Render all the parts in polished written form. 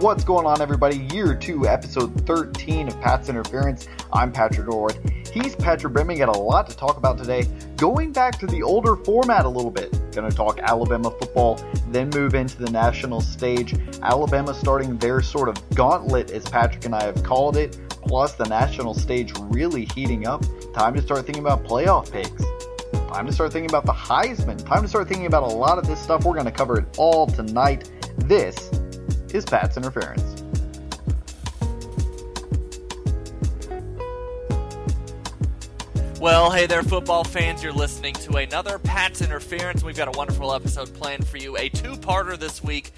What's going on, everybody? Year 2, episode 13 of Pat's Interference. I'm Patrick Dorworth. He's Patrick Bremen. Got a lot to talk about today. Going back to the older format a little bit. Going to talk Alabama football, then move into the national stage. Alabama starting their sort of gauntlet, as Patrick and I have called it. Plus, the national stage really heating up. Time to start thinking about playoff picks. Time to start thinking about the Heisman. Time to start thinking about a lot of this stuff. We're going to cover it all tonight. This is Pat's Interference. Well, hey there, football fans. You're listening to another Pat's Interference. We've got a wonderful episode planned for you, a two-parter this week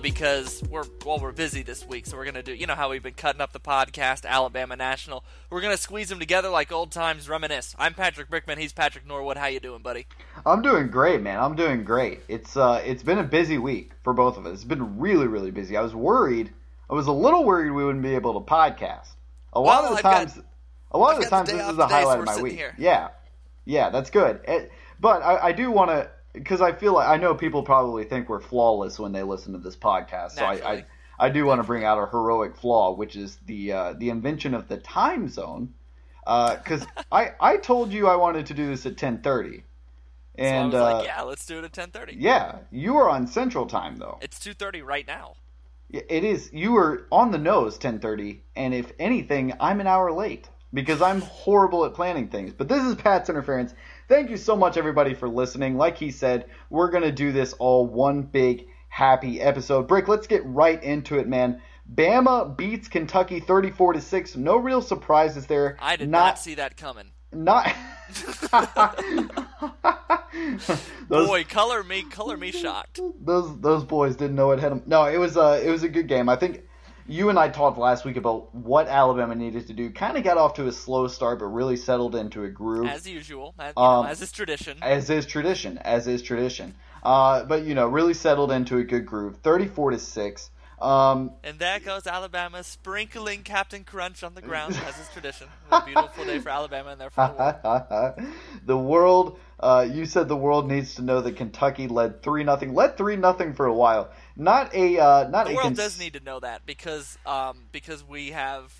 because we're busy this week. So we're going to do, you know how we've been cutting up the podcast, Alabama National. We're going to squeeze them together like old times, reminisce. I'm Patrick Brickman. He's Patrick Norwood. How you doing, buddy? I'm doing great, man. I'm doing great. It's been a busy week for both of us. It's been really, really busy. I was a little worried we wouldn't be able to podcast. A lot of the times, this is the highlight of my week. Here. Yeah, that's good. But I do want to, because I feel like I know people probably think we're flawless when they listen to this podcast. Naturally. So I do want to bring out a heroic flaw, which is the invention of the time zone. Because I told you I wanted to do this at 10:30, and so I was like, yeah, let's do it at 10:30. Yeah, you are on Central Time though. It's 2:30 right now. It is. You were on the nose 10:30, and if anything, I'm an hour late. Because I'm horrible at planning things. But this is Pat's Interference. Thank you so much, everybody, for listening. Like he said, we're going to do this all one big, happy episode. Brick, let's get right into it, man. Bama beats Kentucky 34-6. No real surprises there. I did not see that coming. Boy, color me shocked. Those boys didn't know it had them. No, it was a good game. I think you and I talked last week about what Alabama needed to do. Kind of got off to a slow start, but really settled into a groove. As usual, as is tradition. As is tradition. But, you know, really settled into a good groove. 34-6. And there goes Alabama sprinkling Captain Crunch on the ground, as is tradition. A beautiful day for Alabama and therefore the world. You said the world needs to know that Kentucky led 3-0. Led 3-0 for a while. The world does need to know that because we have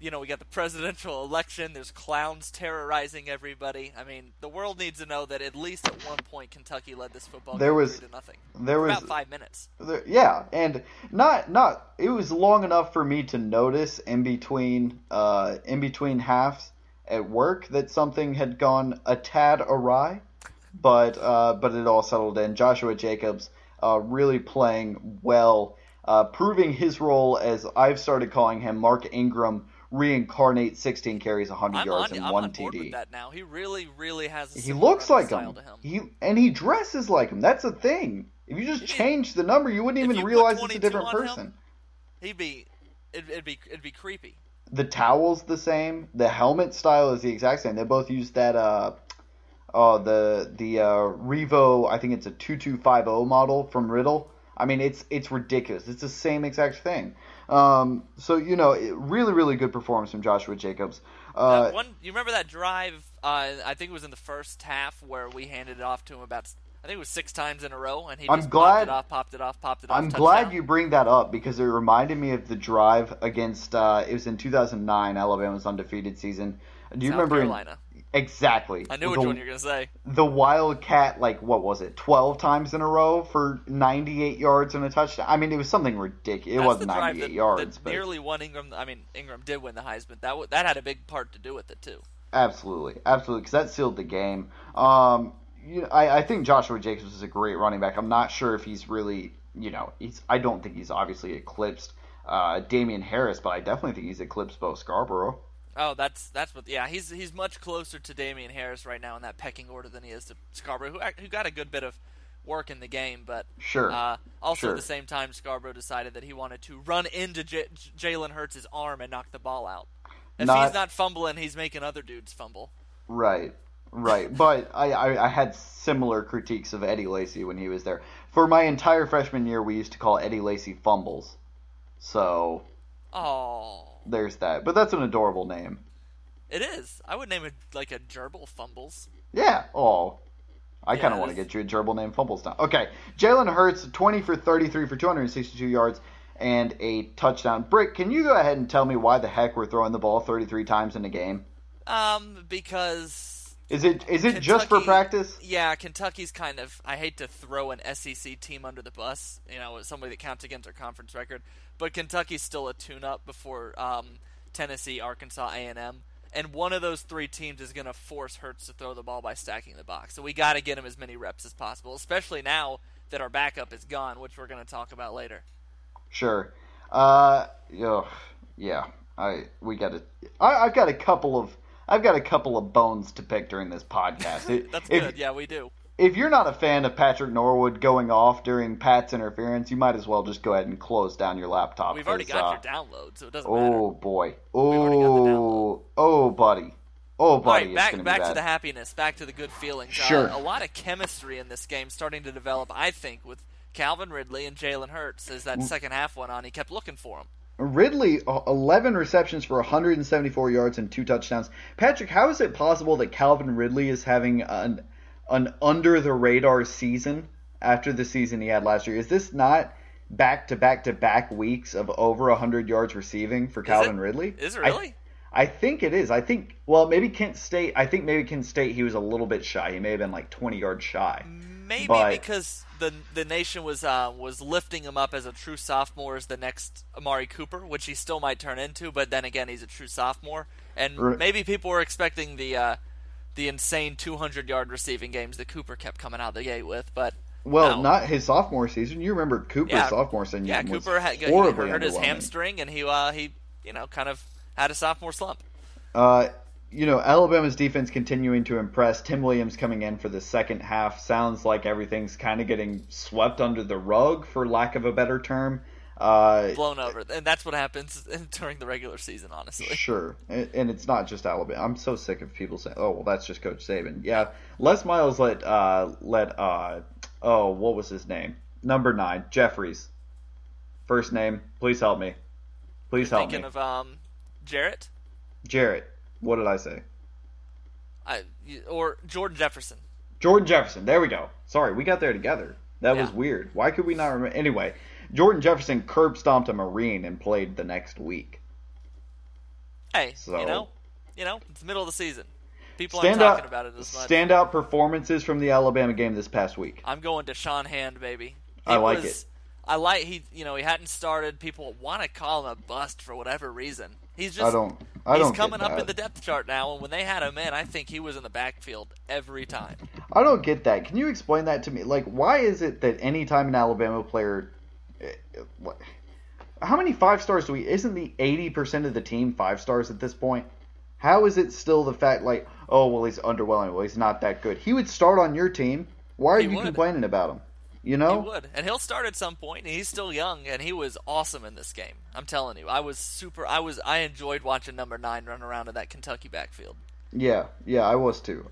we got the presidential election. There's clowns terrorizing everybody. I mean, the world needs to know that at least at one point Kentucky led this football game 3-0. There was about 5 minutes. It was long enough for me to notice in between halves at work that something had gone a tad awry. But it all settled in. Joshua Jacobs really playing well, proving his role as I've started calling him Mark Ingram reincarnate. 16 carries, 100 yards, and one TD. I'm on board with that now. He really, really has. He looks like him. He dresses like him. That's the thing. If you just change the number, you wouldn't even realize it's a different person. It'd be creepy. The towel's the same. The helmet style is the exact same. They both use that. The Revo, I think it's a 2250 model from Riddle. I mean, it's ridiculous. It's the same exact thing. Really, really good performance from Joshua Jacobs. You remember that drive? I think it was in the first half where we handed it off to him about, I think it was 6 times in a row, and he popped it off. I'm glad you bring that up because it reminded me of the drive against. It was in 2009, Alabama's undefeated season. Do you remember? Carolina. Exactly. I knew which one you were going to say. The Wildcat, 12 times in a row for 98 yards and a touchdown? I mean, it was something ridiculous. It wasn't 98 yards. But nearly won Ingram. I mean, Ingram did win the Heisman. That had a big part to do with it, too. Absolutely, because that sealed the game. I think Joshua Jacobs is a great running back. I'm not sure if he's really, I don't think he's obviously eclipsed Damian Harris, but I definitely think he's eclipsed Bo Scarborough. Oh, that's what. Yeah, he's much closer to Damian Harris right now in that pecking order than he is to Scarborough, who got a good bit of work in the game, but at the same time, Scarborough decided that he wanted to run into Jalen Hurts' arm and knock the ball out. If he's not fumbling, he's making other dudes fumble. Right. But I had similar critiques of Eddie Lacy when he was there. For my entire freshman year, we used to call Eddie Lacy fumbles. So. Oh. There's that. But that's an adorable name. It is. I would name it, like, a gerbil fumbles. Yeah. Oh. I kind of want to get you a gerbil named Fumblestown. Okay, Jalen Hurts, 20 for 33 for 262 yards and a touchdown. Brick, can you go ahead and tell me why the heck we're throwing the ball 33 times in a game? Because is it Kentucky, just for practice? Yeah, Kentucky's kind of. I hate to throw an SEC team under the bus. You know, somebody that counts against their conference record. But Kentucky's still a tune-up before Tennessee, Arkansas, A&M. And one of those three teams is going to force Hurts to throw the ball by stacking the box. So we got to get him as many reps as possible, especially now that our backup is gone, which we're going to talk about later. Sure. I've got a couple of bones to pick during this podcast. That's good. Yeah, we do. If you're not a fan of Patrick Norwood going off during Pat's interference, you might as well just go ahead and close down your laptop. We've already got your download, so it doesn't matter. Oh, boy. Oh, buddy. Right, back to the happiness, back to the good feelings. Sure. A lot of chemistry in this game starting to develop, I think, with Calvin Ridley and Jalen Hurts. As that second half went on, he kept looking for him. Ridley, 11 receptions for 174 yards and 2 touchdowns. Patrick, how is it possible that Calvin Ridley is having an under-the-radar season after the season he had last year? Is this not back-to-back-to-back weeks of over 100 yards receiving for Calvin Ridley? Is it really? I think it is. I think maybe Kent State he was a little bit shy. He may have been like 20 yards shy. Maybe because the nation was lifting him up as a true sophomore as the next Amari Cooper, which he still might turn into, but then again he's a true sophomore. And maybe people were expecting the insane 200-yard receiving games that Cooper kept coming out of the gate with, but not his sophomore season. You remember Cooper's sophomore season. Yeah, Cooper hurt his hamstring, and he kind of had a sophomore slump. Alabama's defense continuing to impress. Tim Williams coming in for the second half. Sounds like everything's kind of getting swept under the rug, for lack of a better term. Blown over. And that's what happens during the regular season, honestly. Sure. And it's not just Alabama. I'm so sick of people saying, oh, well, that's just Coach Saban. Yeah. Les Miles what was his name? Number 9, Jeffries. First name. Please help me. Thinking of Jarrett? Jarrett. What did I say? Or Jordan Jefferson. Jordan Jefferson. There we go. Sorry, we got there together. That was weird. Why could we not remember? Anyway, Jordan Jefferson curb-stomped a Marine and played the next week. Hey, so, it's the middle of the season. People aren't talking about it as much. Standout performances from the Alabama game this past week. I'm going to Sean Hand, baby. I like it. He hadn't started. People want to call him a bust for whatever reason. He's coming up in the depth chart now, and when they had him in, I think he was in the backfield every time. I don't get that. Can you explain that to me? Like, why is it that any time an Alabama player, how many 5 stars do we? Isn't the 80% of the team 5 stars at this point? How is it still the fact like, oh well, he's underwhelming. Well, he's not that good. He would start on your team. Why are you complaining about him? You know? He would, and he'll start at some point, and he's still young, and he was awesome in this game. I'm telling you, I enjoyed watching number 9 run around in that Kentucky backfield. Yeah, I was too.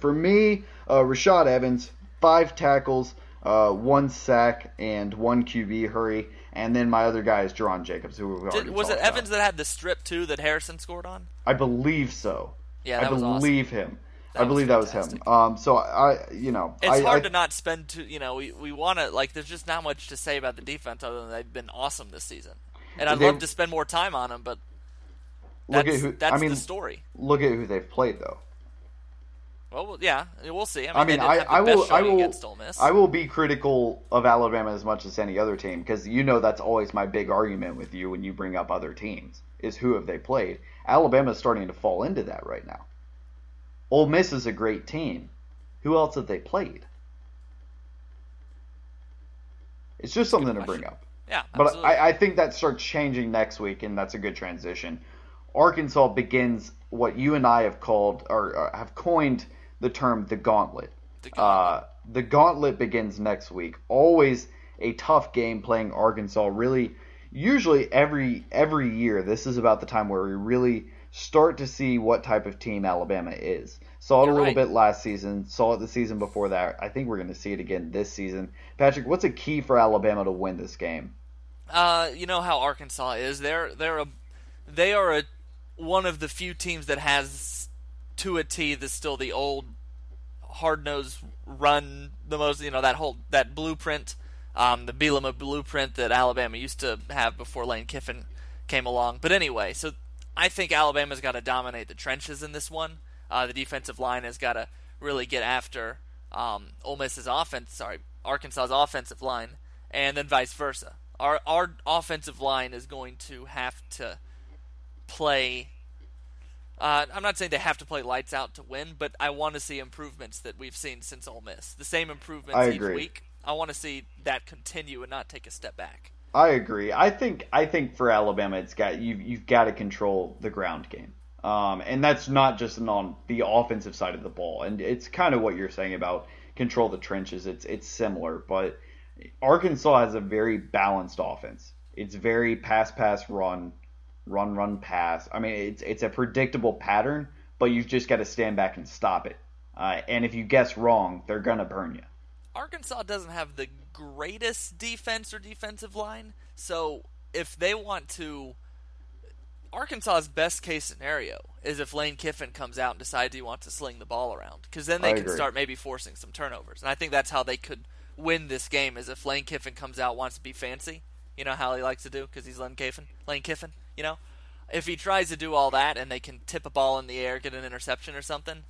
For me, Rashad Evans, 5 tackles, 1 sack, and 1 QB hurry, and then my other guy is Jerron Jacobs, who we've already Was it Evans that had the strip, too, that Harrison scored on? I believe so. Yeah, that was awesome. I believe him. I believe that was him. It's hard to not spend too. We want to like. There's just not much to say about the defense other than they've been awesome this season, and I'd love to spend more time on them. But that's the story. Look at who they've played, though. Well, yeah, we'll see. I will be critical of Alabama as much as any other team because that's always my big argument with you when you bring up other teams is who have they played. Alabama's starting to fall into that right now. Ole Miss is a great team. Who else have they played? It's just something to bring up. Yeah, absolutely. But I think that starts changing next week, and that's a good transition. Arkansas begins what you and I have called or have coined the term the gauntlet. The gauntlet begins next week. Always a tough game playing Arkansas. Really, usually every year, this is about the time where we really start to see what type of team Alabama is. Saw it a little bit last season, saw it the season before that. I think we're going to see it again this season. Patrick, what's a key for Alabama to win this game? You know how Arkansas is. They are one of the few teams that has to a T that's still the old hard-nosed run the most, you know, that blueprint, the Bielema blueprint that Alabama used to have before Lane Kiffin came along. But anyway, so I think Alabama's got to dominate the trenches in this one. The defensive line has got to really get after Arkansas's offensive line, and then vice versa. Our offensive line is going to have to play. I'm not saying they have to play lights out to win, but I want to see improvements that we've seen since Ole Miss. The same improvements each week. I want to see that continue and not take a step back. I agree. I think for Alabama, it's got you've got to control the ground game, and that's not just on the offensive side of the ball. And it's kind of what you're saying about control the trenches. It's similar, but Arkansas has a very balanced offense. It's very pass, run, pass. I mean, it's a predictable pattern, but you've just got to stand back and stop it. And if you guess wrong, they're going to burn you. Arkansas doesn't have the greatest defense or defensive line, so if they want to... Arkansas's best case scenario is if Lane Kiffin comes out and decides he wants to sling the ball around, because then they can start maybe forcing some turnovers. And I think that's how they could win this game, is if Lane Kiffin comes out, wants to be fancy, you know how he likes to do, because he's Lane Kiffin. You know, if he tries to do all that and they can tip a ball in the air, get an interception or something,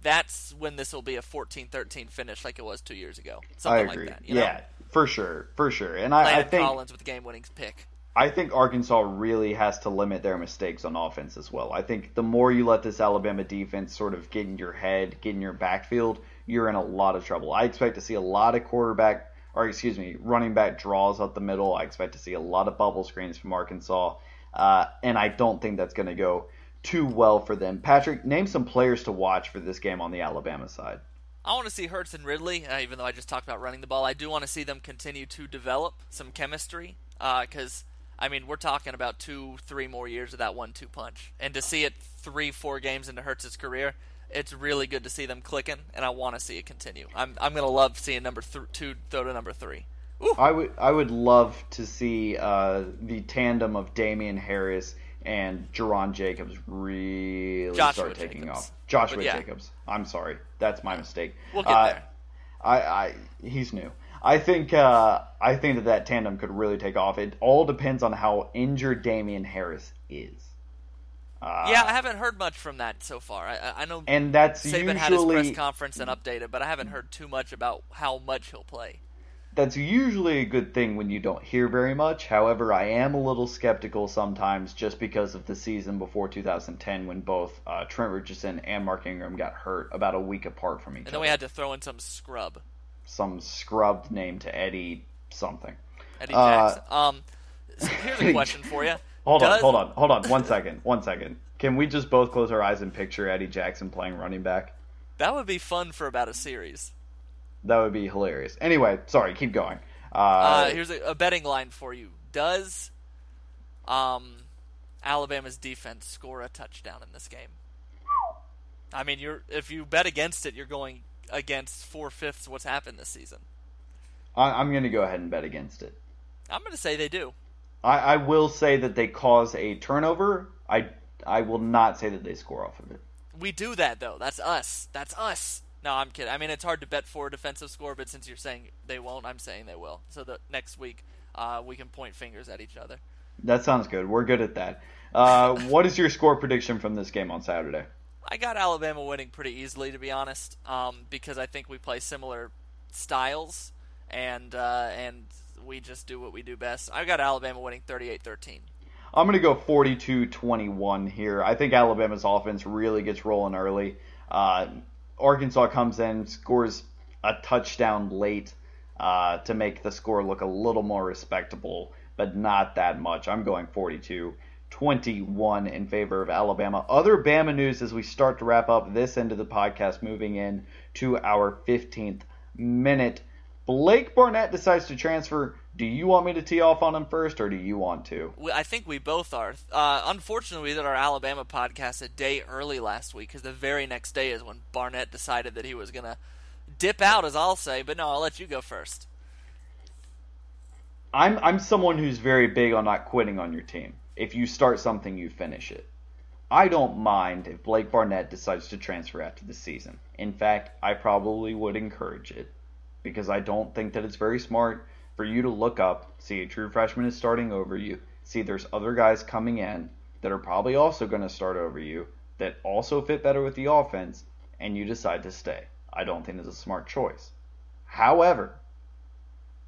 that's when this will be a 14-13 finish like it was 2 years ago. Something like that. You know? Yeah, for sure. And I think Collins with the game-winning pick. I think Arkansas really has to limit their mistakes on offense as well. I think the more you let this Alabama defense sort of get in your head, get in your backfield, you're in a lot of trouble. I expect to see a lot of running back draws up the middle. I expect to see a lot of bubble screens from Arkansas. And I don't think that's going to go too well for them. Patrick, name some players to watch for this game on the Alabama side. I want to see Hurts and Ridley, even though I just talked about running the ball. I do want to see them continue to develop some chemistry because, I mean, we're talking about 2-3 more years of that 1-2 punch. And to see it 3-4 games into Hurts' career, it's really good to see them clicking, and I want to see it continue. I'm going to love seeing number 2 throw to number 3. Ooh. I would love to see the tandem of Damian Harris and Jerron Jacobs start taking off. Jacobs. I'm sorry. That's my mistake. We'll get there. He's new. I think that tandem could really take off. It all depends on how injured Damian Harris is. I haven't heard much from that so far. I know Saban had his press conference and updated, but I haven't heard too much about how much he'll play. That's usually a good thing when you don't hear very much. However, I am a little skeptical sometimes just because of the season before 2010 when both Trent Richardson and Mark Ingram got hurt about a week apart from each other. And then we had to throw in some scrubbed name to Eddie something. Eddie Jackson. So here's a question for you. Hold on. One second. Can we just both close our eyes and picture Eddie Jackson playing running back? That would be fun for about a series. That would be hilarious. Anyway, sorry, keep going. Here's a betting line for you. Does Alabama's defense score a touchdown in this game? I mean, if you bet against it, you're going against 4/5 what's happened this season. I'm going to go ahead and bet against it. I'm going to say they do. I will say that they cause a turnover. I will not say that they score off of it. We do that, though. That's us. No, I'm kidding. I mean, it's hard to bet for a defensive score, but since you're saying they won't, I'm saying they will. So the next week, we can point fingers at each other. That sounds good. We're good at that. What is your score prediction from this game on Saturday? I got Alabama winning pretty easily, to be honest, because I think we play similar styles, and we just do what we do best. I got Alabama winning 38-13. I'm going to go 42-21 here. I think Alabama's offense really gets rolling early. Arkansas comes in, scores a touchdown late to make the score look a little more respectable, but not that much. I'm going 42-21 in favor of Alabama. Other Bama news as we start to wrap up this end of the podcast, moving in to our 15th minute. Blake Barnett decides to transfer. Do you want me to tee off on him first, or do you want to? I think we both are. Unfortunately, we did our Alabama podcast a day early last week because the very next day is when Barnett decided that he was going to dip out, as I'll say. But no, I'll let you go first. I'm someone who's very big on not quitting on your team. If you start something, you finish it. I don't mind if Blake Barnett decides to transfer after the season. In fact, I probably would encourage it, because I don't think that it's very smart for you to look up, see a true freshman is starting over you, see there's other guys coming in that are probably also going to start over you that also fit better with the offense, and you decide to stay. I don't think it's a smart choice. However,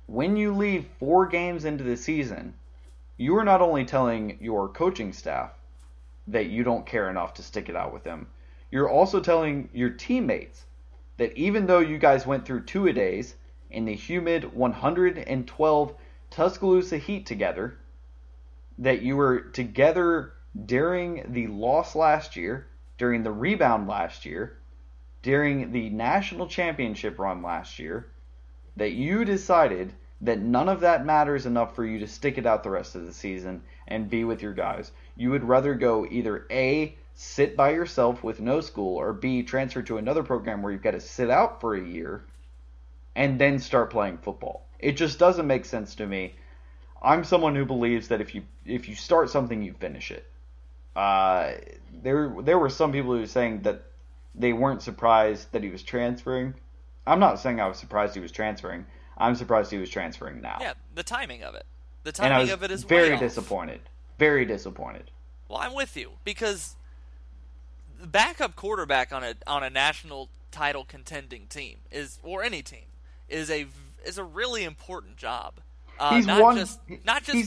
when you leave 4 games into the season, you are not only telling your coaching staff that you don't care enough to stick it out with them, you're also telling your teammates that even though you guys went through 2-a-days in the humid 112 Tuscaloosa heat together, that you were together during the loss last year, during the rebound last year, during the national championship run last year, that you decided that none of that matters enough for you to stick it out the rest of the season and be with your guys. You would rather go either A, sit by yourself with no school, or B, transfer to another program where you've got to sit out for a year and then start playing football. It just doesn't make sense to me. I'm someone who believes that if you start something, you finish it. There were some people who were saying that they weren't surprised that he was transferring. I'm not saying I was surprised he was transferring. I'm surprised he was transferring now. Yeah, the timing of it. The timing of it is very disappointed. Very disappointed. Well, I'm with you, because the backup quarterback on a national title contending team is, or any team, is a really important job. Not just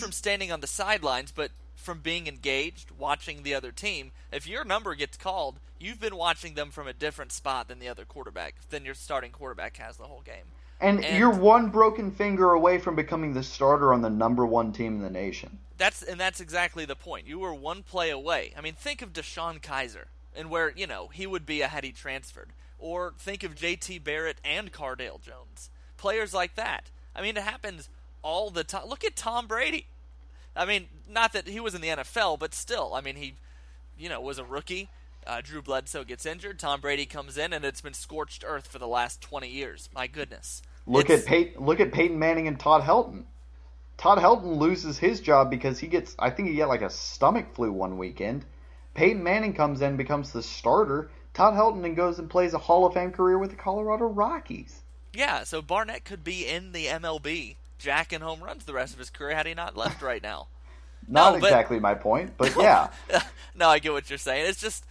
from standing on the sidelines, but from being engaged, watching the other team. If your number gets called, you've been watching them from a different spot than the other quarterback, than your starting quarterback has the whole game. And you're one broken finger away from becoming the starter on the number one team in the nation. That's exactly the point. You were one play away. I mean, think of DeShone Kizer and where, he would be had he transferred. Or think of J.T. Barrett and Cardale Jones. Players like that. I mean, it happens all the time. Look at Tom Brady. I mean, not that he was in the NFL, but still. I mean, he, was a rookie. Drew Bledsoe gets injured. Tom Brady comes in, and it's been scorched earth for the last 20 years. My goodness. Look at Peyton Manning and Todd Helton. Todd Helton loses his job because I think he got like a stomach flu one weekend. Peyton Manning comes in, becomes the starter. Todd Helton then goes and plays a Hall of Fame career with the Colorado Rockies. Yeah, so Barnett could be in the MLB jacking home runs the rest of his career had he not left right now. Exactly my point, but yeah. No, I get what you're saying. It's just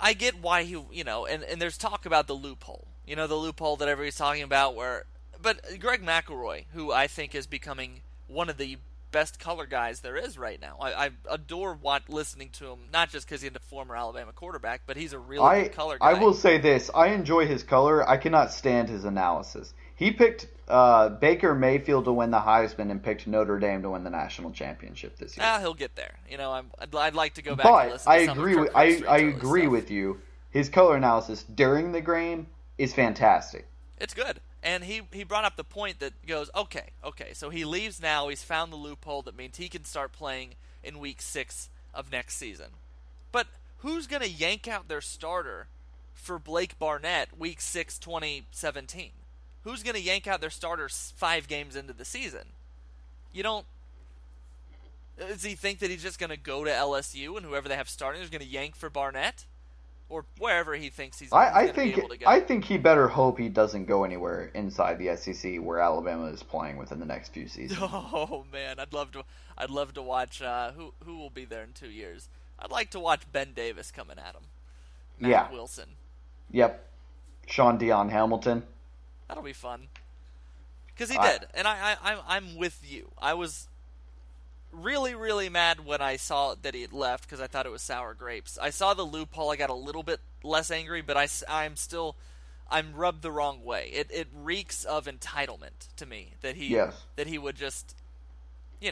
I get why he, and there's talk about the loophole. The loophole that everybody's talking about but Greg McElroy, who I think is becoming one of the best color guys there is right now. I adore listening to him, not just because he's a former Alabama quarterback, but he's a really good color guy. I will say this. I enjoy his color. I cannot stand his analysis. He picked Baker Mayfield to win the Heisman and picked Notre Dame to win the national championship this year. He'll get there. I'd like to go back and listen to some of the history. But I agree with you. His color analysis during the game is fantastic. It's good. And he brought up the point that goes, okay. So he leaves now. He's found the loophole that means he can start playing in week 6 of next season. But who's going to yank out their starter for Blake Barnett week 6, 2017? Who's going to yank out their starters 5 games into the season? Does he think that he's just going to go to LSU and whoever they have starting is going to yank for Barnett? Or wherever he thinks he's going to be able to go. I think he better hope he doesn't go anywhere inside the SEC where Alabama is playing within the next few seasons. Oh man, I'd love to watch who will be there in 2 years. I'd like to watch Ben Davis coming at him. Matt Wilson. Yep. Sean Dion Hamilton. That'll be fun. Because he did, and I'm with you. I was really, really mad when I saw that he had left because I thought it was sour grapes. I saw the loophole. I got a little bit less angry, but I'm rubbed the wrong way. It reeks of entitlement to me that he would just, he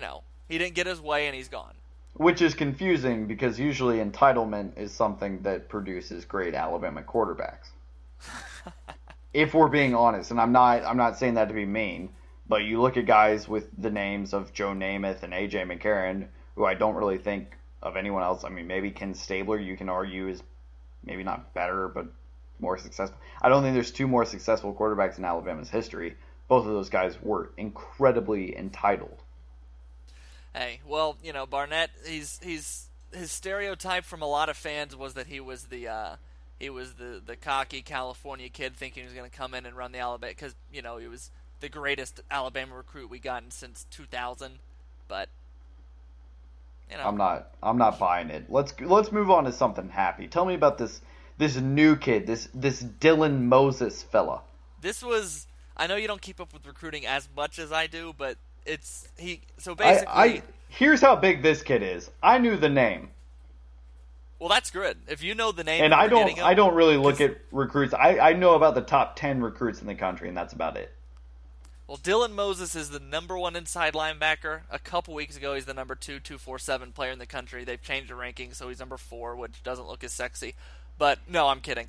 didn't get his way and he's gone. Which is confusing because usually entitlement is something that produces great Alabama quarterbacks. If we're being honest, and I'm not saying that to be mean. But you look at guys with the names of Joe Namath and A.J. McCarron, who I don't really think of anyone else. I mean, maybe Ken Stabler, you can argue, is maybe not better, but more successful. I don't think there's 2 more successful quarterbacks in Alabama's history. Both of those guys were incredibly entitled. Hey, well, Barnett, he's his stereotype from a lot of fans was that he was the cocky California kid thinking he was going to come in and run the Alabama, because he was the greatest Alabama recruit we gotten since 2000. But I'm not buying it. Let's move on to something happy. Tell me about this new kid, this Dylan Moses fella. This was, I know you don't keep up with recruiting as much as I do, but it's here's how big this kid is. I knew the name. Well, that's good. If you know the name, and I don't really look at recruits. I know about the top 10 recruits in the country, and that's about it. Well, Dylan Moses is the number 1 inside linebacker. A couple weeks ago, he's the number 247 player in the country. They've changed the ranking, so he's number 4, which doesn't look as sexy. But no, I'm kidding.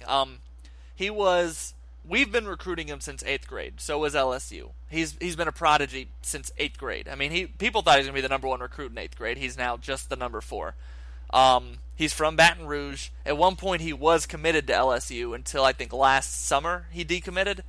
We've been recruiting him since 8th grade. So was LSU. He's been a prodigy since 8th grade. I mean, people thought he was going to be the number 1 recruit in 8th grade. He's now just the number 4. He's from Baton Rouge. At one point, he was committed to LSU until I think last summer he decommitted.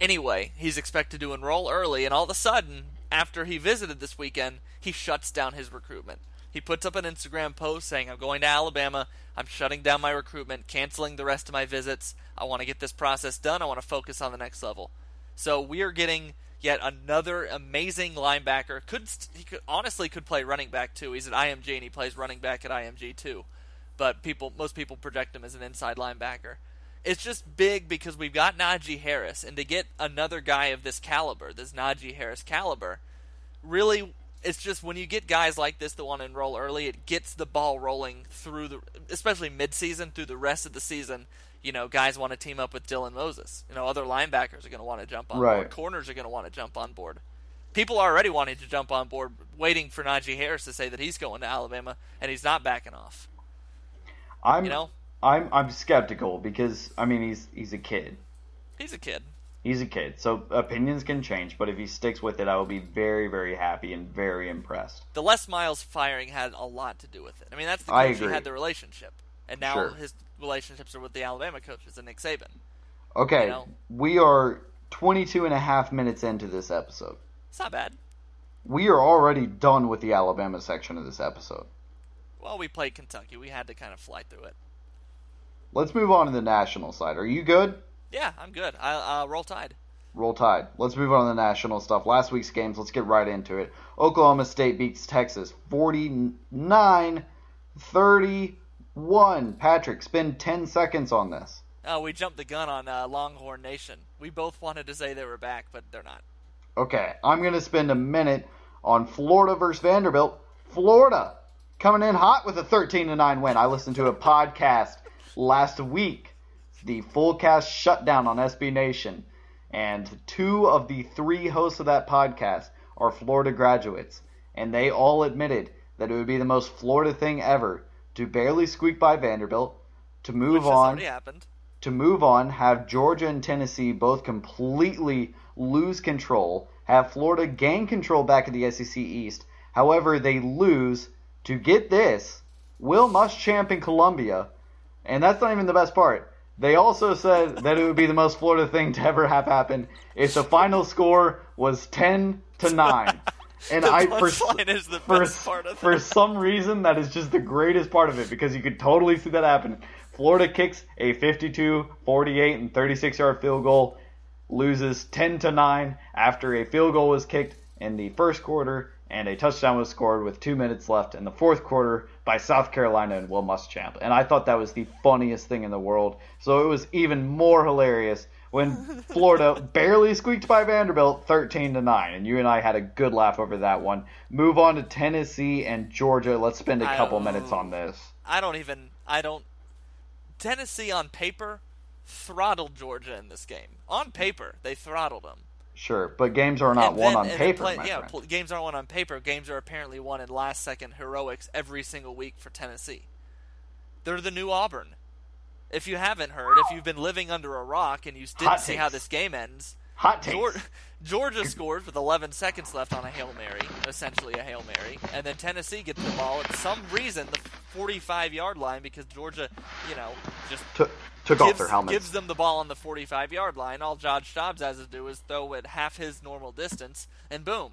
Anyway, he's expected to enroll early, and all of a sudden, after he visited this weekend, he shuts down his recruitment. He puts up an Instagram post saying, "I'm going to Alabama. I'm shutting down my recruitment, canceling the rest of my visits. I want to get this process done. I want to focus on the next level." So we are getting yet another amazing linebacker. He could honestly play running back too. He's at IMG and he plays running back at IMG too. But most people project him as an inside linebacker. It's just big because we've got Najee Harris, and to get another guy of this caliber, this Najee Harris caliber, really, it's just when you get guys like this that want to enroll early, it gets the ball rolling through especially mid-season, through the rest of the season. Guys want to team up with Dylan Moses. Other linebackers are going to want to jump on board. Corners are going to want to jump on board. People are already wanting to jump on board, waiting for Najee Harris to say that he's going to Alabama, and he's not backing off. I'm skeptical because he's a kid. So opinions can change, but if he sticks with it, I will be very, very happy and very impressed. The Les Miles firing had a lot to do with it. I mean, that's the coach who had the relationship, and now his relationships are with the Alabama coaches and Nick Saban. Okay, we are 22 and a half minutes into this episode. It's not bad. We are already done with the Alabama section of this episode. Well, we played Kentucky. We had to kind of fly through it. Let's move on to the national side. Are you good? Yeah, I'm good. Roll Tide. Roll Tide. Let's move on to the national stuff. Last week's games, let's get right into it. Oklahoma State beats Texas 49-31. Patrick, spend 10 seconds on this. Oh, we jumped the gun on Longhorn Nation. We both wanted to say they were back, but they're not. Okay, I'm going to spend a minute on Florida versus Vanderbilt. Florida coming in hot with a 13-9 win. I listened to a podcast last week, the full cast shutdown on SB Nation, and 2 of the 3 hosts of that podcast are Florida graduates, and they all admitted that it would be the most Florida thing ever to barely squeak by Vanderbilt, to move on, have Georgia and Tennessee both completely lose control, have Florida gain control back in the SEC East. However, they lose to, get this, Will Muschamp in Columbia. And that's not even the best part. They also said that it would be the most Florida thing to ever have happened if the final score was 10-9. And for some reason, that is just the greatest part of it, because you could totally see that happen. Florida kicks a 52, 48, and 36-yard field goal, loses 10-9 after a field goal was kicked in the first quarter and a touchdown was scored with 2 minutes left in the fourth quarter by South Carolina and Will Muschamp. And I thought that was the funniest thing in the world. So it was even more hilarious when Florida barely squeaked by Vanderbilt 13-9. And you and I had a good laugh over that one. Move on to Tennessee and Georgia. Let's spend a couple minutes on this. Tennessee on paper throttled Georgia in this game. On paper, they throttled them. Sure, but games are not won on paper. Games aren't won on paper. Games are apparently won in last-second heroics every single week for Tennessee. They're the new Auburn. If you haven't heard, if you've been living under a rock and you didn't see how this game ends, Georgia scores with 11 seconds left on a Hail Mary, essentially a Hail Mary, and then Tennessee gets the ball at some reason, the 45-yard line, because Georgia, just took off their helmets. Gives them the ball on the 45-yard line. All Josh Dobbs has to do is throw at half his normal distance, and boom.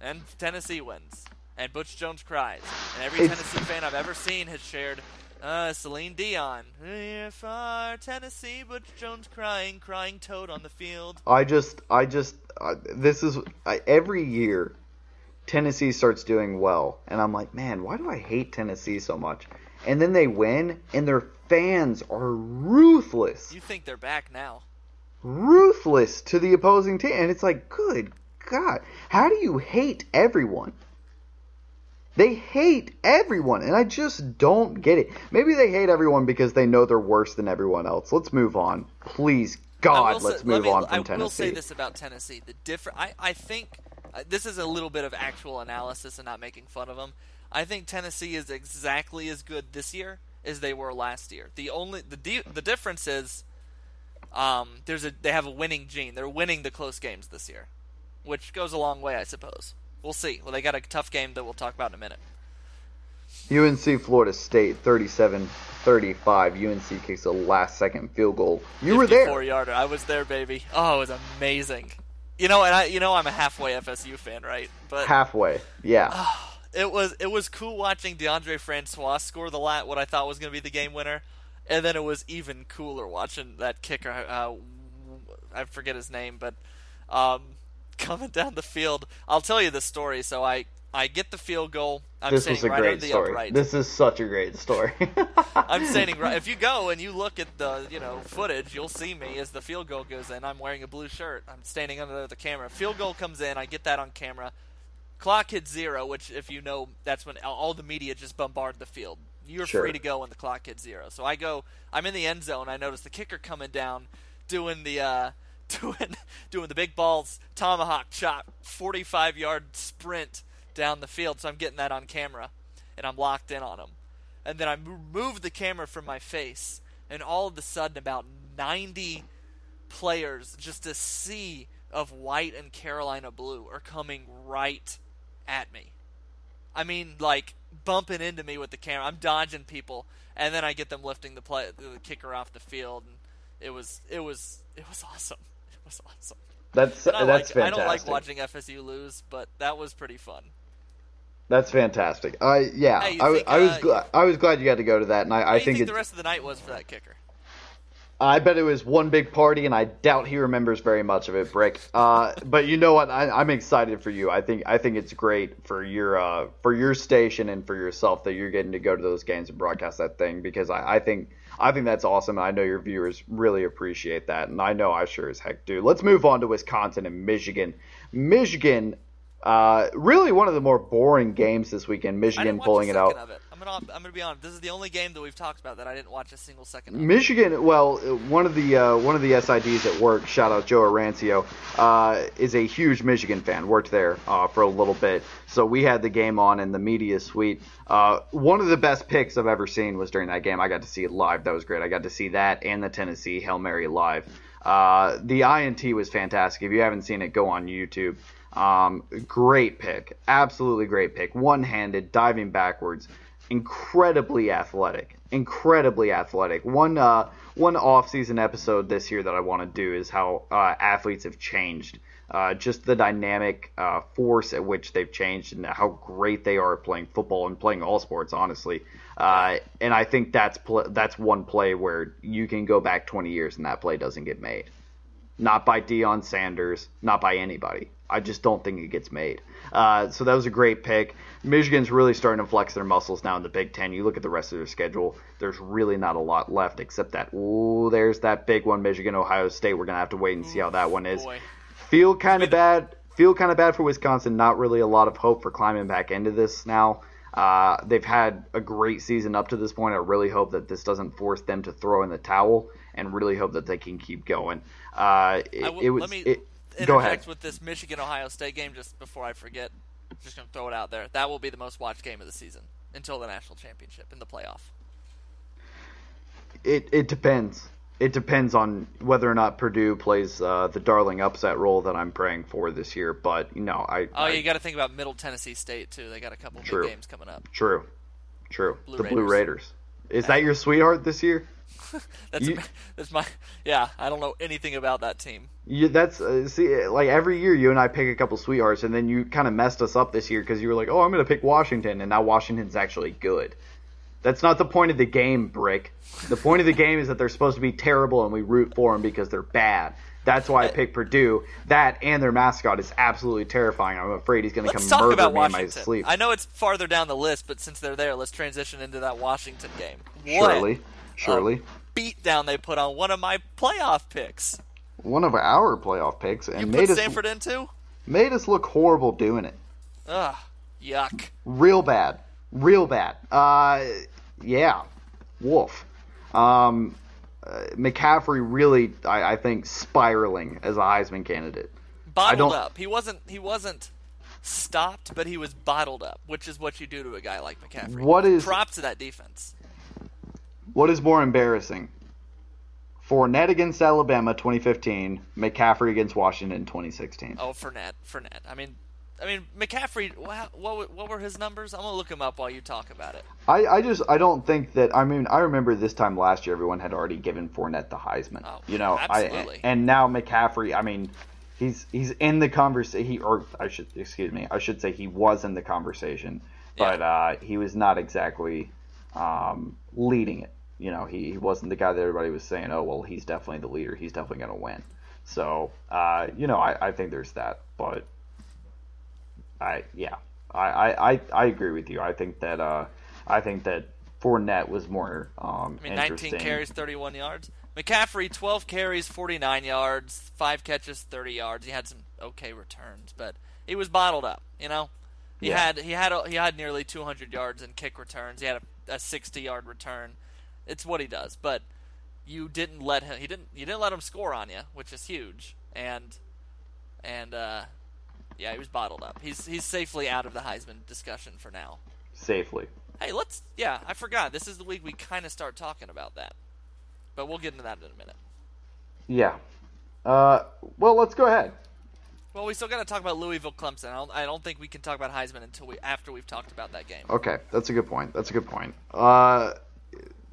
And Tennessee wins. and Butch Jones cries. And every Tennessee fan I've ever seen has shared Celine Dion. Here for Tennessee, Butch Jones crying toad on the field. Every year Tennessee starts doing well, and I'm like, man, why do I hate Tennessee so much? And then they win, and their fans are ruthless. You think they're back now. Ruthless to the opposing team, and it's like, good God, how do you hate everyone? They hate everyone, and I just don't get it. Maybe they hate everyone because they know they're worse than everyone else. Let's move on. Please, God, let's move on from Tennessee. I will say this about Tennessee. I think this is a little bit of actual analysis and not making fun of them. I think Tennessee is exactly as good this year as they were last year. The difference is they have a winning gene. They're winning the close games this year, which goes a long way, I suppose. We'll see. Well, they got a tough game that we'll talk about in a minute. UNC Florida State, 37-35. UNC kicks a last-second field goal. You were there. 54-yarder. I was there, baby. Oh, it was amazing. You know, and I'm a halfway FSU fan, right? But halfway, yeah. Oh, it was cool watching DeAndre Francois score what I thought was going to be the game winner, and then it was even cooler watching that kicker. I forget his name, but coming down the field. I'll tell you the story. So I get the field goal. I'm this standing right at the upright. This is such a great story. I'm standing right. If you go and you look at the footage, you'll see me as the field goal goes in. I'm wearing a blue shirt. I'm standing under the camera. Field goal comes in. I get that on camera. Clock hits zero, which if you know, that's when all the media just bombard the field. You're free to go when the clock hits zero. So I go. I'm in the end zone. I notice the kicker coming down, doing the doing the big balls tomahawk chop, 45-yard sprint down the field. So I'm getting that on camera, and I'm locked in on him. And then I move the camera from my face, and all of a sudden about 90 players, just a sea of white and Carolina blue, are coming right at me. I mean, like, bumping into me with the camera. I'm dodging people, and then I get them lifting the kicker off the field. And it was awesome. It was awesome. That's fantastic. I don't like watching FSU lose, but that was pretty fun. That's fantastic. I was glad you got to go to that, and I think the rest of the night was for that kicker. I bet it was one big party, and I doubt he remembers very much of it, Brick. But you know what? I'm excited for you. I think it's great for your station and for yourself that you're getting to go to those games and broadcast that thing, because I think that's awesome. And I know your viewers really appreciate that, and I know I sure as heck do. Let's move on to Wisconsin and Michigan. Michigan, really one of the more boring games this weekend. Michigan pulling it out. I'm going to be honest. This is the only game that we've talked about that I didn't watch a single second of. Michigan, well, one of the SIDs at work, shout out Joe Arancio, is a huge Michigan fan. Worked there for a little bit. So we had the game on in the media suite. One of the best picks I've ever seen was during that game. I got to see it live. That was great. I got to see that and the Tennessee Hail Mary live. The INT was fantastic. If you haven't seen it, go on YouTube. Great pick. Absolutely great pick. One-handed, diving backwards. Incredibly athletic. One off-season episode this year that I want to do is how athletes have changed, just the dynamic force at which they've changed and how great they are at playing football and playing all sports, honestly. And I think that's one play where you can go back 20 years and that play doesn't get made. Not by Deion Sanders, not by anybody. I just don't think it gets made. So that was a great pick. Michigan's really starting to flex their muscles now in the Big Ten. You look at the rest of their schedule, there's really not a lot left except that, there's that big one, Michigan, Ohio State. We're going to have to wait and see how that one is. Boy. Feel kind of bad for Wisconsin. Not really a lot of hope for climbing back into this now. They've had a great season up to this point. I really hope that this doesn't force them to throw in the towel and really hope that they can keep going. Go ahead with this Michigan-Ohio State game just before I forget. I'm just going to throw it out there. That will be the most watched game of the season until the national championship in the playoff. It depends. It depends on whether or not Purdue plays the darling upset role that I'm praying for this year. But, you got to think about Middle Tennessee State, too. They got a couple big games coming up. True. Blue Raiders. Is that your sweetheart this year? I don't know anything about that team. That's every year you and I pick a couple sweethearts, and then you kind of messed us up this year because you were like, oh, I'm going to pick Washington, and now Washington's actually good. That's not the point of the game, Brick. The point of the game is that they're supposed to be terrible, and we root for them because they're bad. That's why I picked Purdue. That and their mascot is absolutely terrifying. I'm afraid he's going to come murder me in my sleep. I know it's farther down the list, but since they're there, let's transition into that Washington game. Surely. Beatdown they put on one of my playoff picks. One of our playoff picks. And you made put Stanford us, into? Made us look horrible doing it. Ugh, yuck. Real bad. Yeah. Wolf. McCaffrey really, I think, spiraling as a Heisman candidate. Bottled up. He wasn't stopped, but he was bottled up, which is what you do to a guy like McCaffrey. Props to that defense. What is more embarrassing? Fournette against Alabama 2015, McCaffrey against Washington 2016. Oh, Fournette. I mean, McCaffrey, what were his numbers? I'm going to look him up while you talk about it. I don't think that – I remember this time last year everyone had already given Fournette the Heisman. Oh, you know, absolutely. And now McCaffrey, he's in the conversation. I should say he was in the conversation, but he was not exactly leading it. You know, he wasn't the guy that everybody was saying, oh, well, he's definitely the leader. He's definitely going to win. So, I think there's that, but – I agree with you. I think that Fournette was more interesting. 19 carries, 31 yards. McCaffrey, 12 carries, 49 yards, 5 catches, 30 yards. He had some okay returns, but he was bottled up. You know, he had nearly 200 yards in kick returns. He had a 60-yard return. It's what he does. But you didn't let him. You didn't let him score on you, which is huge. And yeah, he was bottled up. He's safely out of the Heisman discussion for now. Safely. Hey, I forgot. This is the week we kind of start talking about that. But we'll get into that in a minute. Yeah. Well, let's go ahead. Well, we still got to talk about Louisville-Clemson. I don't think we can talk about Heisman until after we've talked about that game. Okay, that's a good point.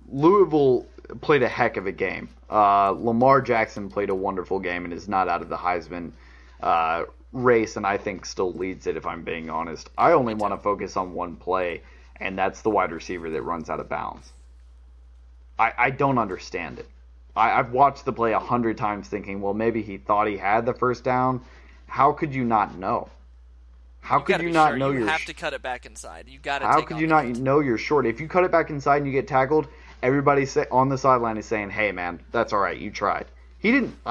Louisville played a heck of a game. Lamar Jackson played a wonderful game and is not out of the Heisman race, and I think still leads it, if I'm being honest. I only want to focus on one play, and that's the wide receiver that runs out of bounds. I don't understand it. I've watched the play 100 times thinking, well, maybe he thought he had the first down. How could you not know? How could you not know? You have to cut it back inside. You got to. How could you not know you're short? If you cut it back inside and you get tackled, everybody on the sideline is saying, hey, man, that's all right. You tried. He didn't –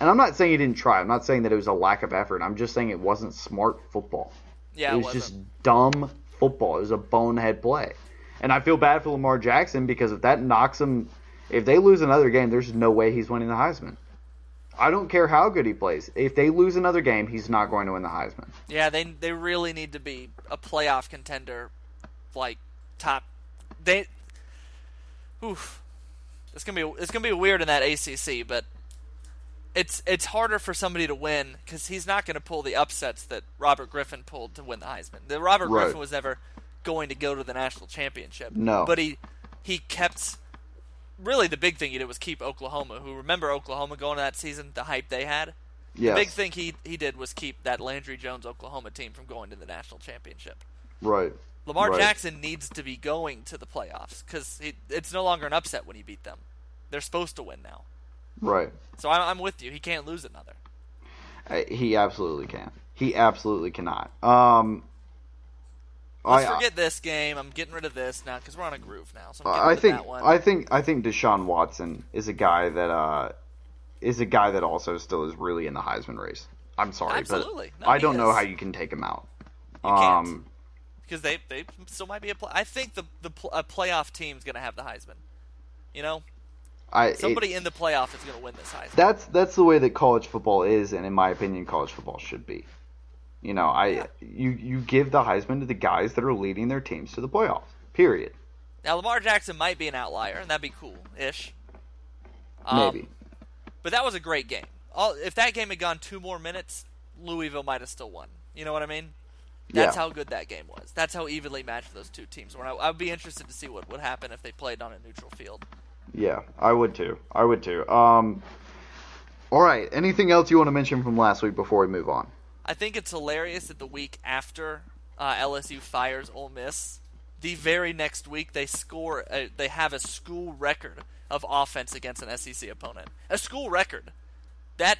and I'm not saying he didn't try. I'm not saying that it was a lack of effort. I'm just saying it wasn't smart football. Yeah, it was just dumb football. It was a bonehead play. And I feel bad for Lamar Jackson because if that knocks him – if they lose another game, there's no way he's winning the Heisman. I don't care how good he plays. If they lose another game, he's not going to win the Heisman. Yeah, they really need to be a playoff contender, like top – they – oof. It's gonna be weird in that ACC, but – It's harder for somebody to win because he's not going to pull the upsets that Robert Griffin pulled to win the Heisman. Robert Griffin was never going to go to the national championship. No. But he kept – really the big thing he did was keep Oklahoma, who remember Oklahoma going to that season, the hype they had? Yes. The big thing he did was keep that Landry Jones Oklahoma team from going to the national championship. Right. Lamar Jackson needs to be going to the playoffs because it's no longer an upset when you beat them. They're supposed to win now. Right. So I'm with you. He can't lose another. He absolutely can. He absolutely cannot. Let's forget this game. I'm getting rid of this now because we're on a groove now. So I'm getting rid of that one. I think Deshaun Watson is a guy that also still is really in the Heisman race. I'm sorry, absolutely. But no, I don't know how you can take him out. You can't. Because they still might be a play. I think a playoff team's going to have the Heisman. You know. Somebody in the playoff is going to win this Heisman. That's the way that college football is, and in my opinion, college football should be. You know, you give the Heisman to the guys that are leading their teams to the playoffs. Period. Now, Lamar Jackson might be an outlier, and that'd be cool-ish. Maybe. But that was a great game. If that game had gone 2 more minutes, Louisville might have still won. You know what I mean? That's how good that game was. That's how evenly matched those two teams were. I'd be interested to see what would happen if they played on a neutral field. Yeah, I would too. All right, anything else you want to mention from last week before we move on? I think it's hilarious that the week after LSU fires Ole Miss, the very next week they score. They have a school record of offense against an SEC opponent. A school record. That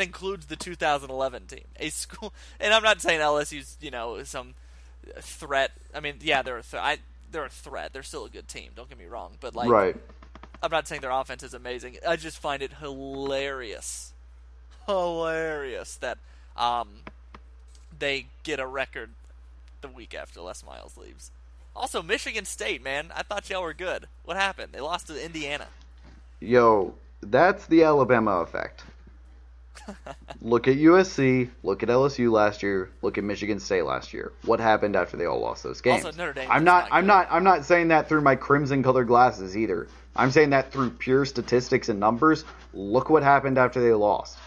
includes the 2011 team. A school, and I'm not saying LSU's some threat. I mean, yeah, they're a threat. They're still a good team. Don't get me wrong, but right. I'm not saying their offense is amazing. I just find it hilarious that they get a record the week after Les Miles leaves. Also, Michigan State, man, I thought y'all were good. What happened? They lost to Indiana. Yo, that's the Alabama effect. Look at USC, look at LSU last year, look at Michigan State last year. What happened after they all lost those games? Also, Notre Dame. I'm not saying that through my crimson-colored glasses either. I'm saying that through pure statistics and numbers. Look what happened after they lost.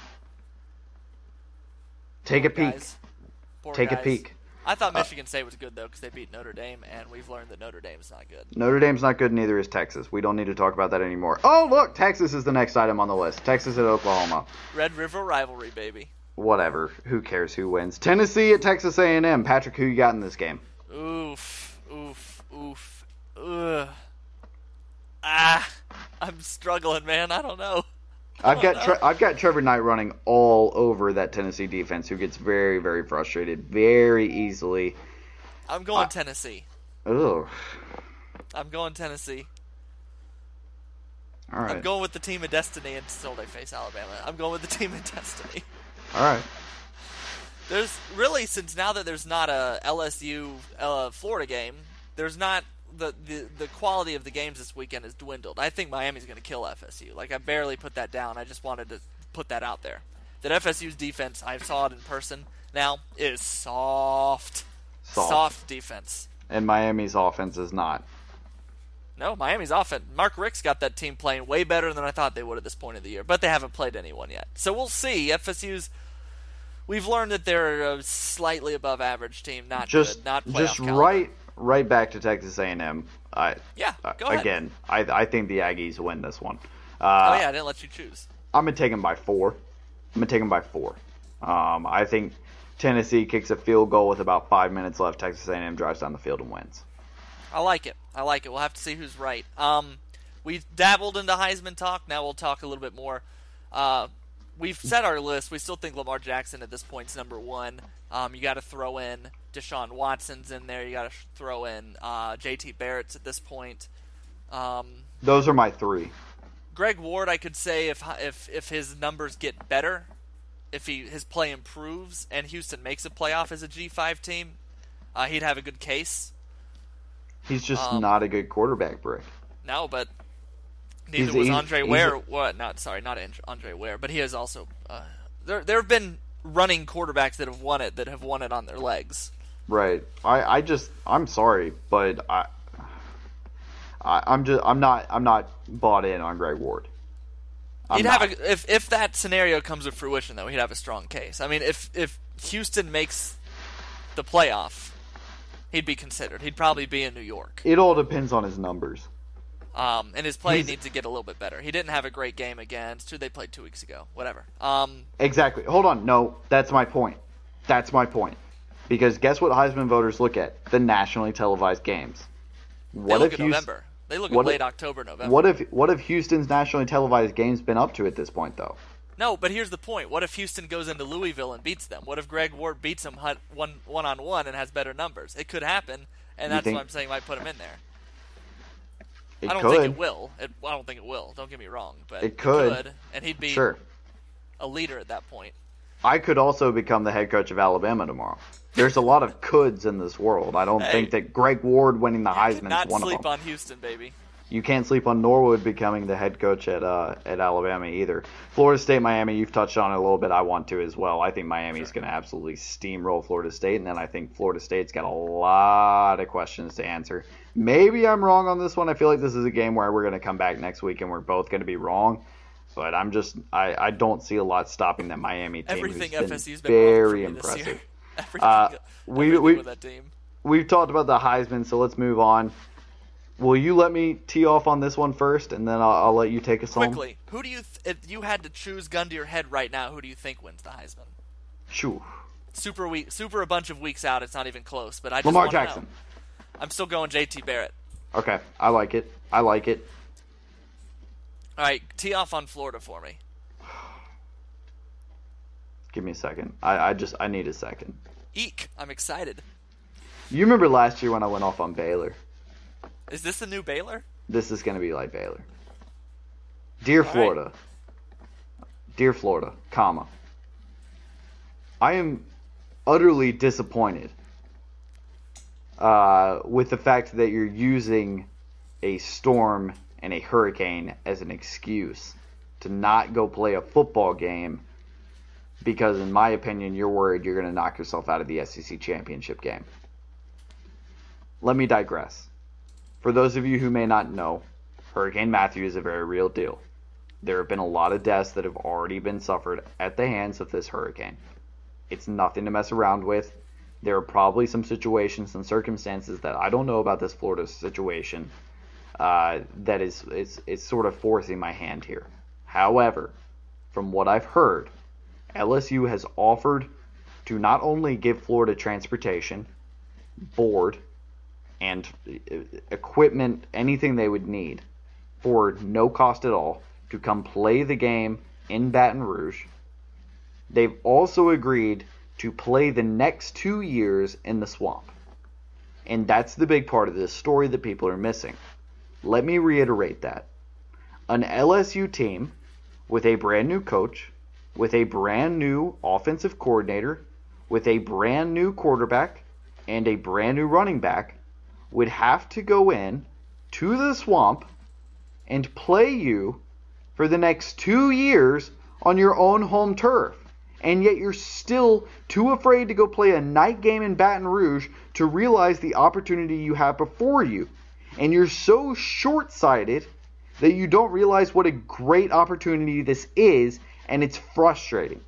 Take a peek. I thought Michigan State was good, though, because they beat Notre Dame, and we've learned that Notre Dame's not good. Notre Dame's not good, neither is Texas. We don't need to talk about that anymore. Oh, look, Texas is the next item on the list. Texas at Oklahoma. Red River rivalry, baby. Whatever. Who cares who wins? Tennessee at Texas A&M. Patrick, who you got in this game? Oof. Ugh. I'm struggling, man. I don't know. I've got Trevor Knight running all over that Tennessee defense, who gets very, very frustrated very easily. I'm going Tennessee. Oh. I'm going Tennessee. All right. I'm going with the team of destiny until they face Alabama. I'm going with the team of destiny. All right. There's really, since now that there's not a LSU Florida game, there's not. The quality of the games this weekend has dwindled. I think Miami's going to kill FSU. Like, I barely put that down. I just wanted to put that out there. That FSU's defense, I saw it in person now, is soft. Soft defense. And Miami's offense is not. No, Miami's offense. Mark Richt's got that team playing way better than I thought they would at this point of the year. But they haven't played anyone yet. So we'll see. FSU's... We've learned that they're a slightly above average team. Not just, good. Not playoff just caliber. Right back to Texas A&M. Go ahead. Again, I think the Aggies win this one. I didn't let you choose. I'm going to take them by four. I think Tennessee kicks a field goal with about 5 minutes left. Texas A&M drives down the field and wins. I like it. We'll have to see who's right. We've dabbled into Heisman talk. Now we'll talk a little bit more. We've set our list. We still think Lamar Jackson at this point is number one. You got to throw in Deshaun Watson's in there. You got to throw in J.T. Barrett's at this point. Those are my three. Greg Ward, I could say if his numbers get better, his play improves, and Houston makes a playoff as a G5 team, he'd have a good case. He's just not a good quarterback, Brick. No, but neither was Andre Ware. Not Andre Ware, but he has also. There have been running quarterbacks that have won it on their legs. Right. I'm sorry, but I'm not bought in on Greg Ward. If that scenario comes to fruition, though, he'd have a strong case. I mean, if Houston makes the playoff, he'd be considered. He'd probably be in New York. It all depends on his numbers. And his play needs to get a little bit better. He didn't have a great game against who they played 2 weeks ago. Whatever. Exactly. Hold on. No, that's my point. Because guess what Heisman voters look at? The nationally televised games. They look at November. They look at late October, November. What if Houston's nationally televised game's been up to at this point, though? No, but here's the point. What if Houston goes into Louisville and beats them? What if Greg Ward beats them one-on-one and has better numbers? It could happen, and that's what I'm saying might put him in there. I don't think it will. Don't get me wrong, but it could, and he'd be a leader at that point. I could also become the head coach of Alabama tomorrow. There's a lot of coulds in this world. I don't think that Greg Ward winning the Heisman is one of them. You can't sleep on Houston, baby. You can't sleep on Norwood becoming the head coach at Alabama either. Florida State, Miami, you've touched on it a little bit. I want to as well. I think Miami's going to absolutely steamroll Florida State, and then I think Florida State's got a lot of questions to answer. Maybe I'm wrong on this one. I feel like this is a game where we're going to come back next week and we're both going to be wrong. But I'm just – I don't see a lot stopping that Miami team. Everything FSU's been very impressive. Everything with that team. We've talked about the Heisman, so let's move on. Will you let me tee off on this one first, and then I'll let you take us home? Quickly, who do you if you had to choose, gun to your head right now, who do you think wins the Heisman? Sure. Super a bunch of weeks out. It's not even close. But I just Lamar Jackson. Know. I'm still going JT Barrett. Okay, I like it. All right, tee off on Florida for me. Give me a second. I need a second. Eek! I'm excited. You remember last year when I went off on Baylor? Is this the new Baylor? This is going to be like Baylor. Dear Florida. Right. Dear Florida, comma. I am utterly disappointed with the fact that you're using a storm and a hurricane as an excuse to not go play a football game because, in my opinion, you're worried you're going to knock yourself out of the SEC championship game. Let me digress. For those of you who may not know, Hurricane Matthew is a very real deal. There have been a lot of deaths that have already been suffered at the hands of this hurricane. It's nothing to mess around with. There are probably some situations and circumstances that I don't know about this Florida situation that is it's sort of forcing my hand here. However, from what I've heard, LSU has offered to not only give Florida transportation, board, and equipment, anything they would need, for no cost at all, to come play the game in Baton Rouge. They've also agreed to play the next 2 years in the swamp. And that's the big part of this story that people are missing. Let me reiterate that. An LSU team with a brand new coach, with a brand new offensive coordinator, with a brand new quarterback, and a brand new running back would have to go in to the swamp and play you for the next 2 years on your own home turf. And yet you're still too afraid to go play a night game in Baton Rouge to realize the opportunity you have before you. And you're so short-sighted that you don't realize what a great opportunity this is, and it's frustrating.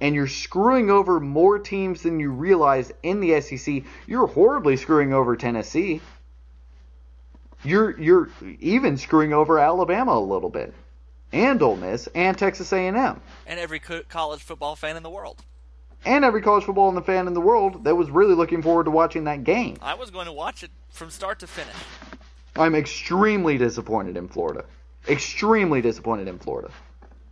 And you're screwing over more teams than you realize in the SEC. You're horribly screwing over Tennessee. You're even screwing over Alabama a little bit, and Ole Miss, and Texas A&M, and every college football fan in the world, that was really looking forward to watching that game. I was going to watch it from start to finish. I'm extremely disappointed in Florida.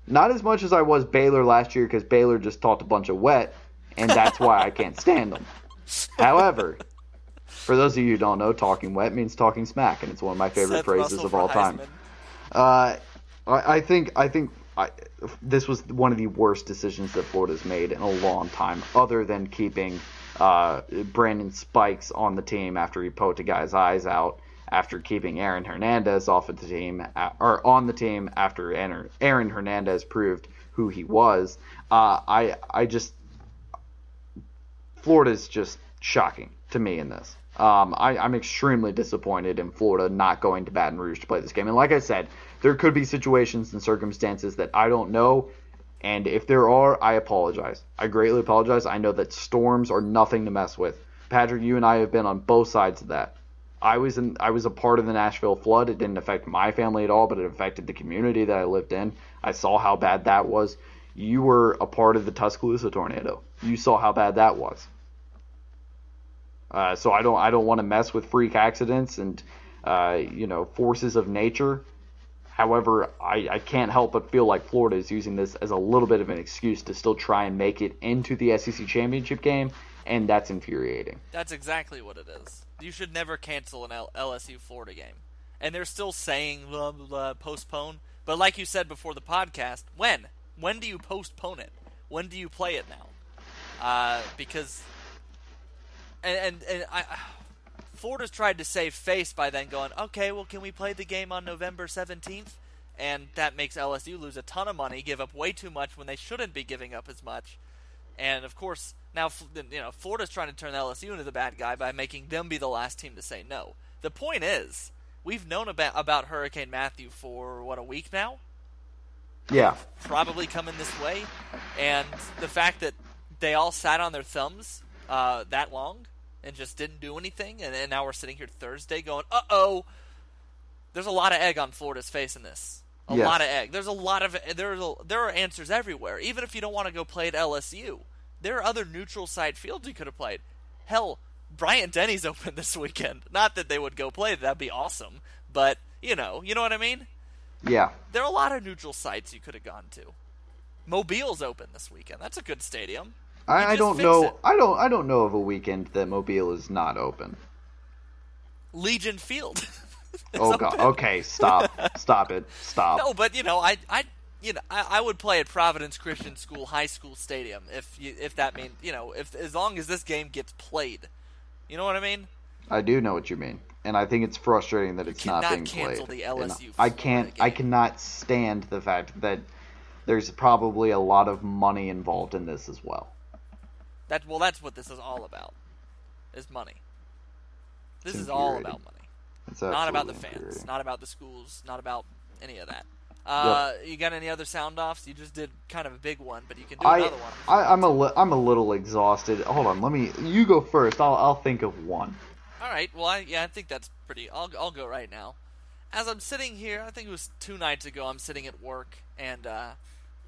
Not as much as I was Baylor last year, because Baylor just talked a bunch of wet, and that's why I can't stand them. However, for those of you who don't know, talking wet means talking smack, and it's one of my favorite phrases of all time. I think this was one of the worst decisions that Florida's made in a long time, other than keeping Brandon Spikes on the team after he poked a guy's eyes out, after keeping Aaron Hernandez off of the team, or on the team after Aaron Hernandez proved who he was. Florida's just shocking to me in this. I'm extremely disappointed in Florida not going to Baton Rouge to play this game. And like I said, there could be situations and circumstances that I don't know. And if there are, I apologize. I greatly apologize. I know that storms are nothing to mess with. Patrick, you and I have been on both sides of that. I was a part of the Nashville flood. It didn't affect my family at all, but it affected the community that I lived in. I saw how bad that was. You were a part of the Tuscaloosa tornado. You saw how bad that was. So I don't want to mess with freak accidents and forces of nature. However, I can't help but feel like Florida is using this as a little bit of an excuse to still try and make it into the SEC championship game, and that's infuriating. That's exactly what it is. You should never cancel an LSU-Florida game. And they're still saying, blah, blah, blah, postpone. But like you said before the podcast, when? When do you postpone it? When do you play it now? Because Florida's tried to save face by then going, okay, well, can we play the game on November 17th? And that makes LSU lose a ton of money, give up way too much when they shouldn't be giving up as much. And, of course, now Florida's trying to turn LSU into the bad guy by making them be the last team to say no. The point is, we've known about Hurricane Matthew for, what, a week now? Yeah. Probably coming this way. And the fact that they all sat on their thumbs that long and just didn't do anything, and now we're sitting here Thursday going, uh-oh, There's a lot of egg on Florida's face in this. A lot of egg. There's a lot of there are answers everywhere. Even if you don't want to go play at LSU, there are other neutral side fields you could have played. Hell, Bryant Denny's open this weekend. Not that they would go play. That'd be awesome. But, you know what I mean? Yeah. There are a lot of neutral sites you could have gone to. Mobile's open this weekend. That's a good stadium. I don't know. I don't know of a weekend that Mobile is not open. Legion Field. Oh God. Okay, stop it. No, but I would play at Providence Christian School High School Stadium if that means, if as long as this game gets played. You know what I mean? I do know what you mean. And I think it's frustrating that it's not being played. You cannot cancel the LSU. I cannot stand the fact that there's probably a lot of money involved in this as well. That's what this is all about. Is money. This is all about money. It's not about the fans, not about the schools, not about any of that. You got any other sound offs? You just did kind of a big one, but you can do another one. I'm a little exhausted. Hold on, you go first. I'll think of one. All right. Well, I think that's pretty. I'll go right now. As I'm sitting here, I think it was 2 nights ago. I'm sitting at work, and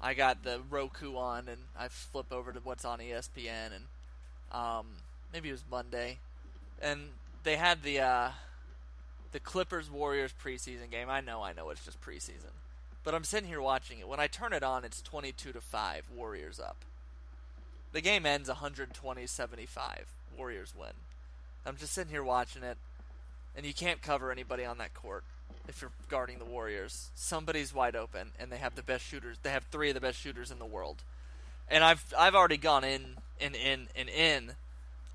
I got the Roku on, and I flip over to what's on ESPN, and maybe it was Monday, and they had the Clippers-Warriors preseason game. I know, it's just preseason, but I'm sitting here watching it. When I turn it on, it's 22-5, Warriors up. The game ends 120-75, Warriors win. I'm just sitting here watching it, and you can't cover anybody on that court if you're guarding the Warriors. Somebody's wide open, and they have the best shooters. They have 3 of the best shooters in the world. And I've already gone in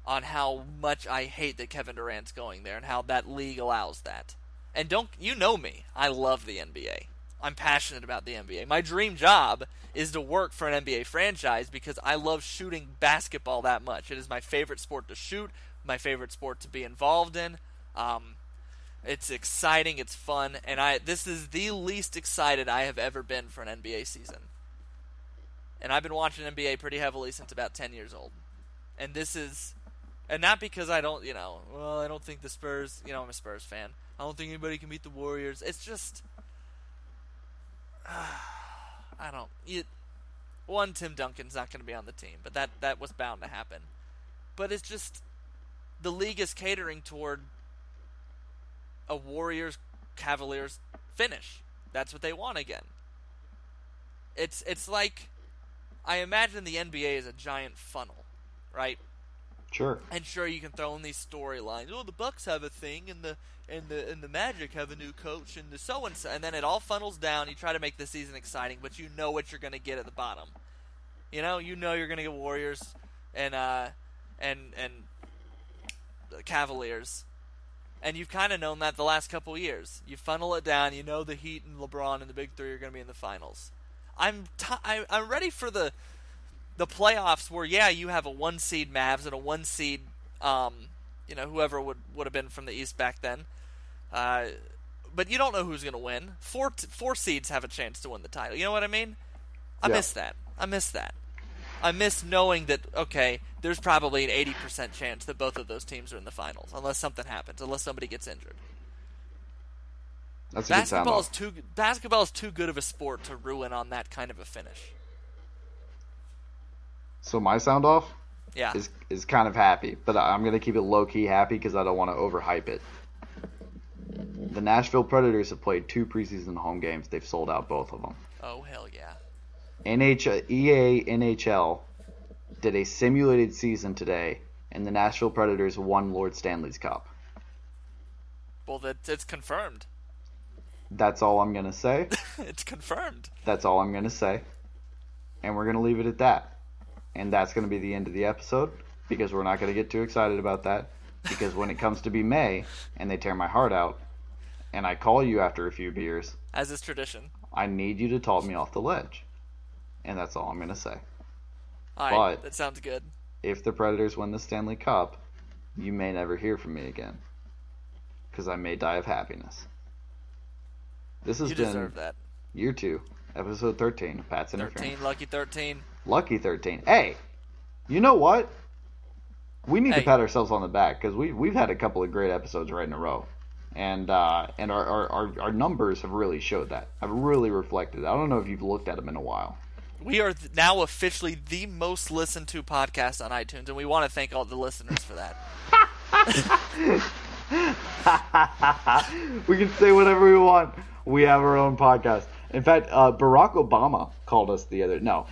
on how much I hate that Kevin Durant's going there and how that league allows that. And you know me. I love the NBA. I'm passionate about the NBA. My dream job is to work for an NBA franchise because I love shooting basketball that much. It is my favorite sport to shoot, my favorite sport to be involved in. It's exciting, it's fun, and this is the least excited I have ever been for an NBA season. And I've been watching NBA pretty heavily since about 10 years old. And this is, and not because I don't, I don't think the Spurs, I'm a Spurs fan. I don't think anybody can beat the Warriors. It's just, Tim Duncan's not going to be on the team, but that was bound to happen. But it's just, the league is catering toward a Warriors-Cavaliers finish. That's what they want again. It's like, I imagine the NBA is a giant funnel, right? Sure. And sure, you can throw in these storylines. Oh, the Bucks have a thing, and the Magic have a new coach, and the so and so, and then it all funnels down. You try to make the season exciting, but you know what you're going to get at the bottom. You know you're going to get Warriors and Cavaliers. And you've kind of known that the last couple years. You funnel it down. You know the Heat and LeBron and the Big Three are going to be in the finals. I'm ready for the playoffs where, you have a 1 seed Mavs and a 1 seed, whoever would have been from the East back then. But you don't know who's going to win. Four seeds have a chance to win the title. You know what I mean? I miss that. I miss knowing that, okay, there's probably an 80% chance that both of those teams are in the finals, unless something happens, unless somebody gets injured. That's basketball is too good of a sport to ruin on that kind of a finish. So my sound off is kind of happy, but I'm going to keep it low-key happy because I don't want to overhype it. The Nashville Predators have played 2 preseason home games. They've sold out both of them. Oh, hell yeah. EA NHL did a simulated season today, and the Nashville Predators won Lord Stanley's Cup. Well, it's confirmed. That's all I'm going to say. It's confirmed. That's all I'm going to say. And we're going to leave it at that. And that's going to be the end of the episode, because we're not going to get too excited about that, because when it comes to be May, and they tear my heart out, and I call you after a few beers, as is tradition, I need you to talk me off the ledge. And that's all I'm going to say. All right, that sounds good. If the Predators win the Stanley Cup, you may never hear from me again. Because I may die of happiness. This has been Year 2, Episode 13 of Pat's Interference. Lucky 13. Hey, you know what? We need to pat ourselves on the back because we've had a couple of great episodes right in a row. And our numbers have really showed that, have really reflected. I don't know if you've looked at them in a while. We are now officially the most listened to podcast on iTunes, and we want to thank all the listeners for that. We can say whatever we want. We have our own podcast. In fact, Barack Obama called us the other. No,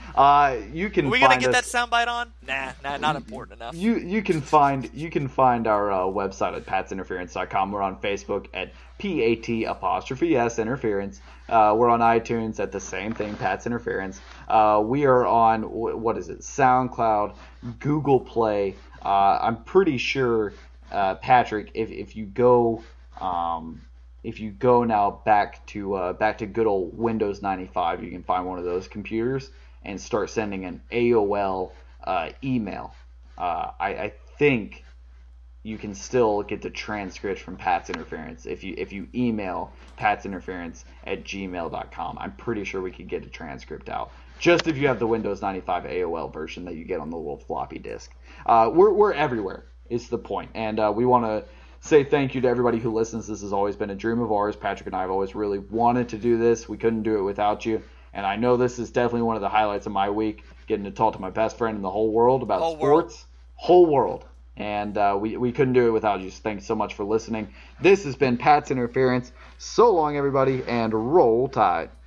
you can. Are we gonna get that soundbite on? Nah, not important enough. You can find our website at patsinterference.com. We're on Facebook at PAT_S interference. We're on iTunes at the same thing, Pat's Interference. We are on SoundCloud, Google Play. I'm pretty sure, Patrick, if you go now back to good old Windows 95, you can find one of those computers and start sending an AOL email. I think you can still get the transcripts from Pat's Interference if you email patsinterference@gmail.com. I'm pretty sure we could get a transcript out. Just if you have the Windows 95 AOL version that you get on the little floppy disk. We're everywhere. It's the point, and we want to say thank you to everybody who listens. This has always been a dream of ours. Patrick and I have always really wanted to do this. We couldn't do it without you. And I know this is definitely one of the highlights of my week, getting to talk to my best friend in the whole world about sports. Whole world. And we couldn't do it without you. So thanks so much for listening. This has been Pat's Interference. So long, everybody, and roll tide.